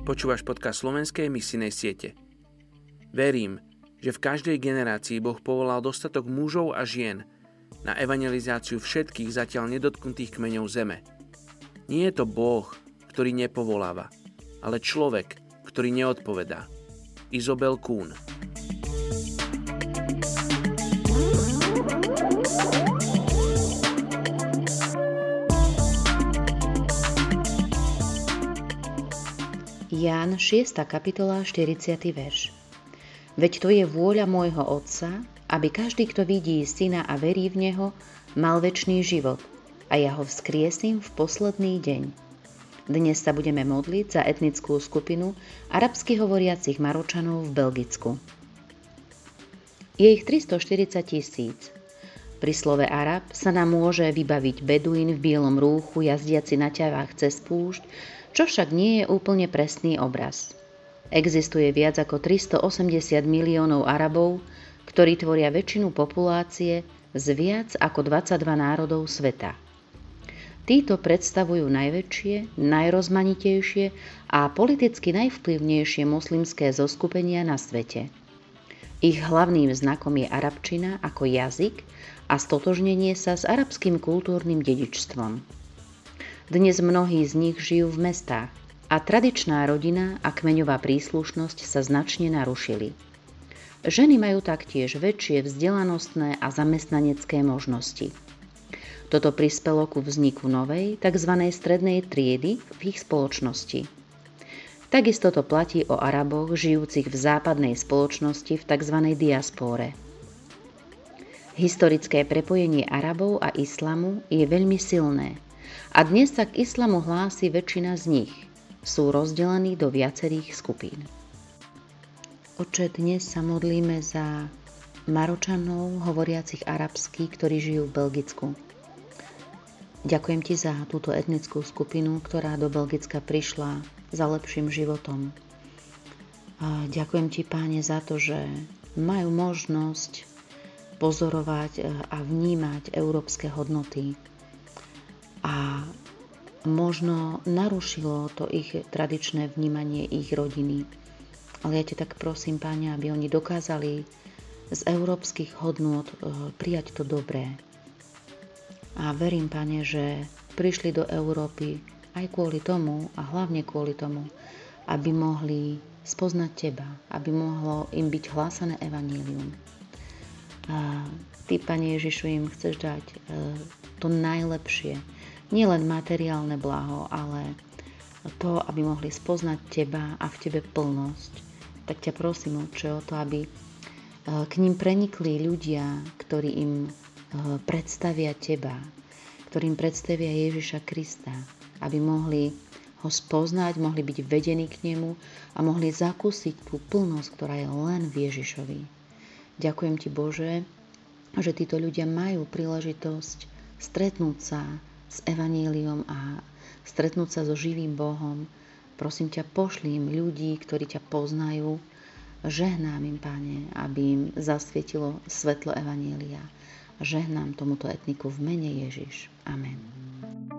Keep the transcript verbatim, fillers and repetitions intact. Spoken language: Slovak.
Počúvaš podcast Slovenskej misijnej siete. Verím, že v každej generácii Boh povolal dostatok mužov a žien na evangelizáciu všetkých zatiaľ nedotknutých kmeňov zeme. Nie je to Boh, ktorý nepovoláva, ale človek, ktorý neodpovedá. Isobel Kuhn. Ján šiesta kapitola, štyridsiaty verš. Veď to je vôľa môjho Otca, aby každý, kto vidí Syna a verí v Neho, mal večný život, a ja ho vzkriesím v posledný deň. Dnes sa budeme modliť za etnickú skupinu arabsky hovoriacich Maročanov v Belgicku. Je ich tristoštyridsať tisíc. Pri slove Arab sa nám môže vybaviť beduín v bielom rúchu jazdiaci na ťavách cez púšť, čo však nie je úplne presný obraz. Existuje viac ako tristoosemdesiat miliónov Arabov, ktorí tvoria väčšinu populácie z viac ako dvadsaťdva národov sveta. Títo predstavujú najväčšie, najrozmanitejšie a politicky najvplyvnejšie moslimské zoskupenia na svete. Ich hlavným znakom je arabčina ako jazyk a stotožnenie sa s arabským kultúrnym dedičstvom. Dnes mnohí z nich žijú v mestách a tradičná rodina a kmeňová príslušnosť sa značne narušili. Ženy majú taktiež väčšie vzdelanostné a zamestnanecké možnosti. Toto prispelo ku vzniku novej, tzv. Strednej triedy v ich spoločnosti. Takisto to platí o Araboch žijúcich v západnej spoločnosti v tzv. Diaspóre. Historické prepojenie Arabov a islamu je veľmi silné a dnes sa k islamu hlási väčšina z nich. Sú rozdelení do viacerých skupín. Oče, dnes sa modlíme za Maročanov hovoriacich arabsky, ktorí žijú v Belgicku. Ďakujem ti za túto etnickú skupinu, ktorá do Belgicka prišla za lepším životom. A ďakujem ti, Páne, za to, že majú možnosť pozorovať a vnímať európske hodnoty. A možno narušilo to ich tradičné vnímanie ich rodiny. Ale ja ťa tak prosím, Páne, aby oni dokázali z európskych hodnôt prijať to dobré. A verím, Pane, že prišli do Európy aj kvôli tomu a hlavne kvôli tomu, aby mohli spoznať Teba, aby mohlo im byť hlásané evanjelium. A Ty, Pane Ježišu, im chceš dať to najlepšie, nielen materiálne blaho, ale to, aby mohli spoznať Teba a v Tebe plnosť. Tak ťa prosím, Otče, o to, aby k ním prenikli ľudia, ktorí im predstavia Teba, ktorým predstavia Ježiša Krista, aby mohli ho spoznať, mohli byť vedení k nemu a mohli zakúsiť tú plnosť, ktorá je len v Ježišovi. Ďakujem Ti, Bože, že títo ľudia majú príležitosť stretnúť sa s evaníliom a stretnúť sa so živým Bohom. Prosím ťa, pošli im ľudí, ktorí ťa poznajú. Žehnám im, Pane, aby im zasvietilo svetlo evanília. Žehnám tomuto etniku v mene Ježiš. Amen.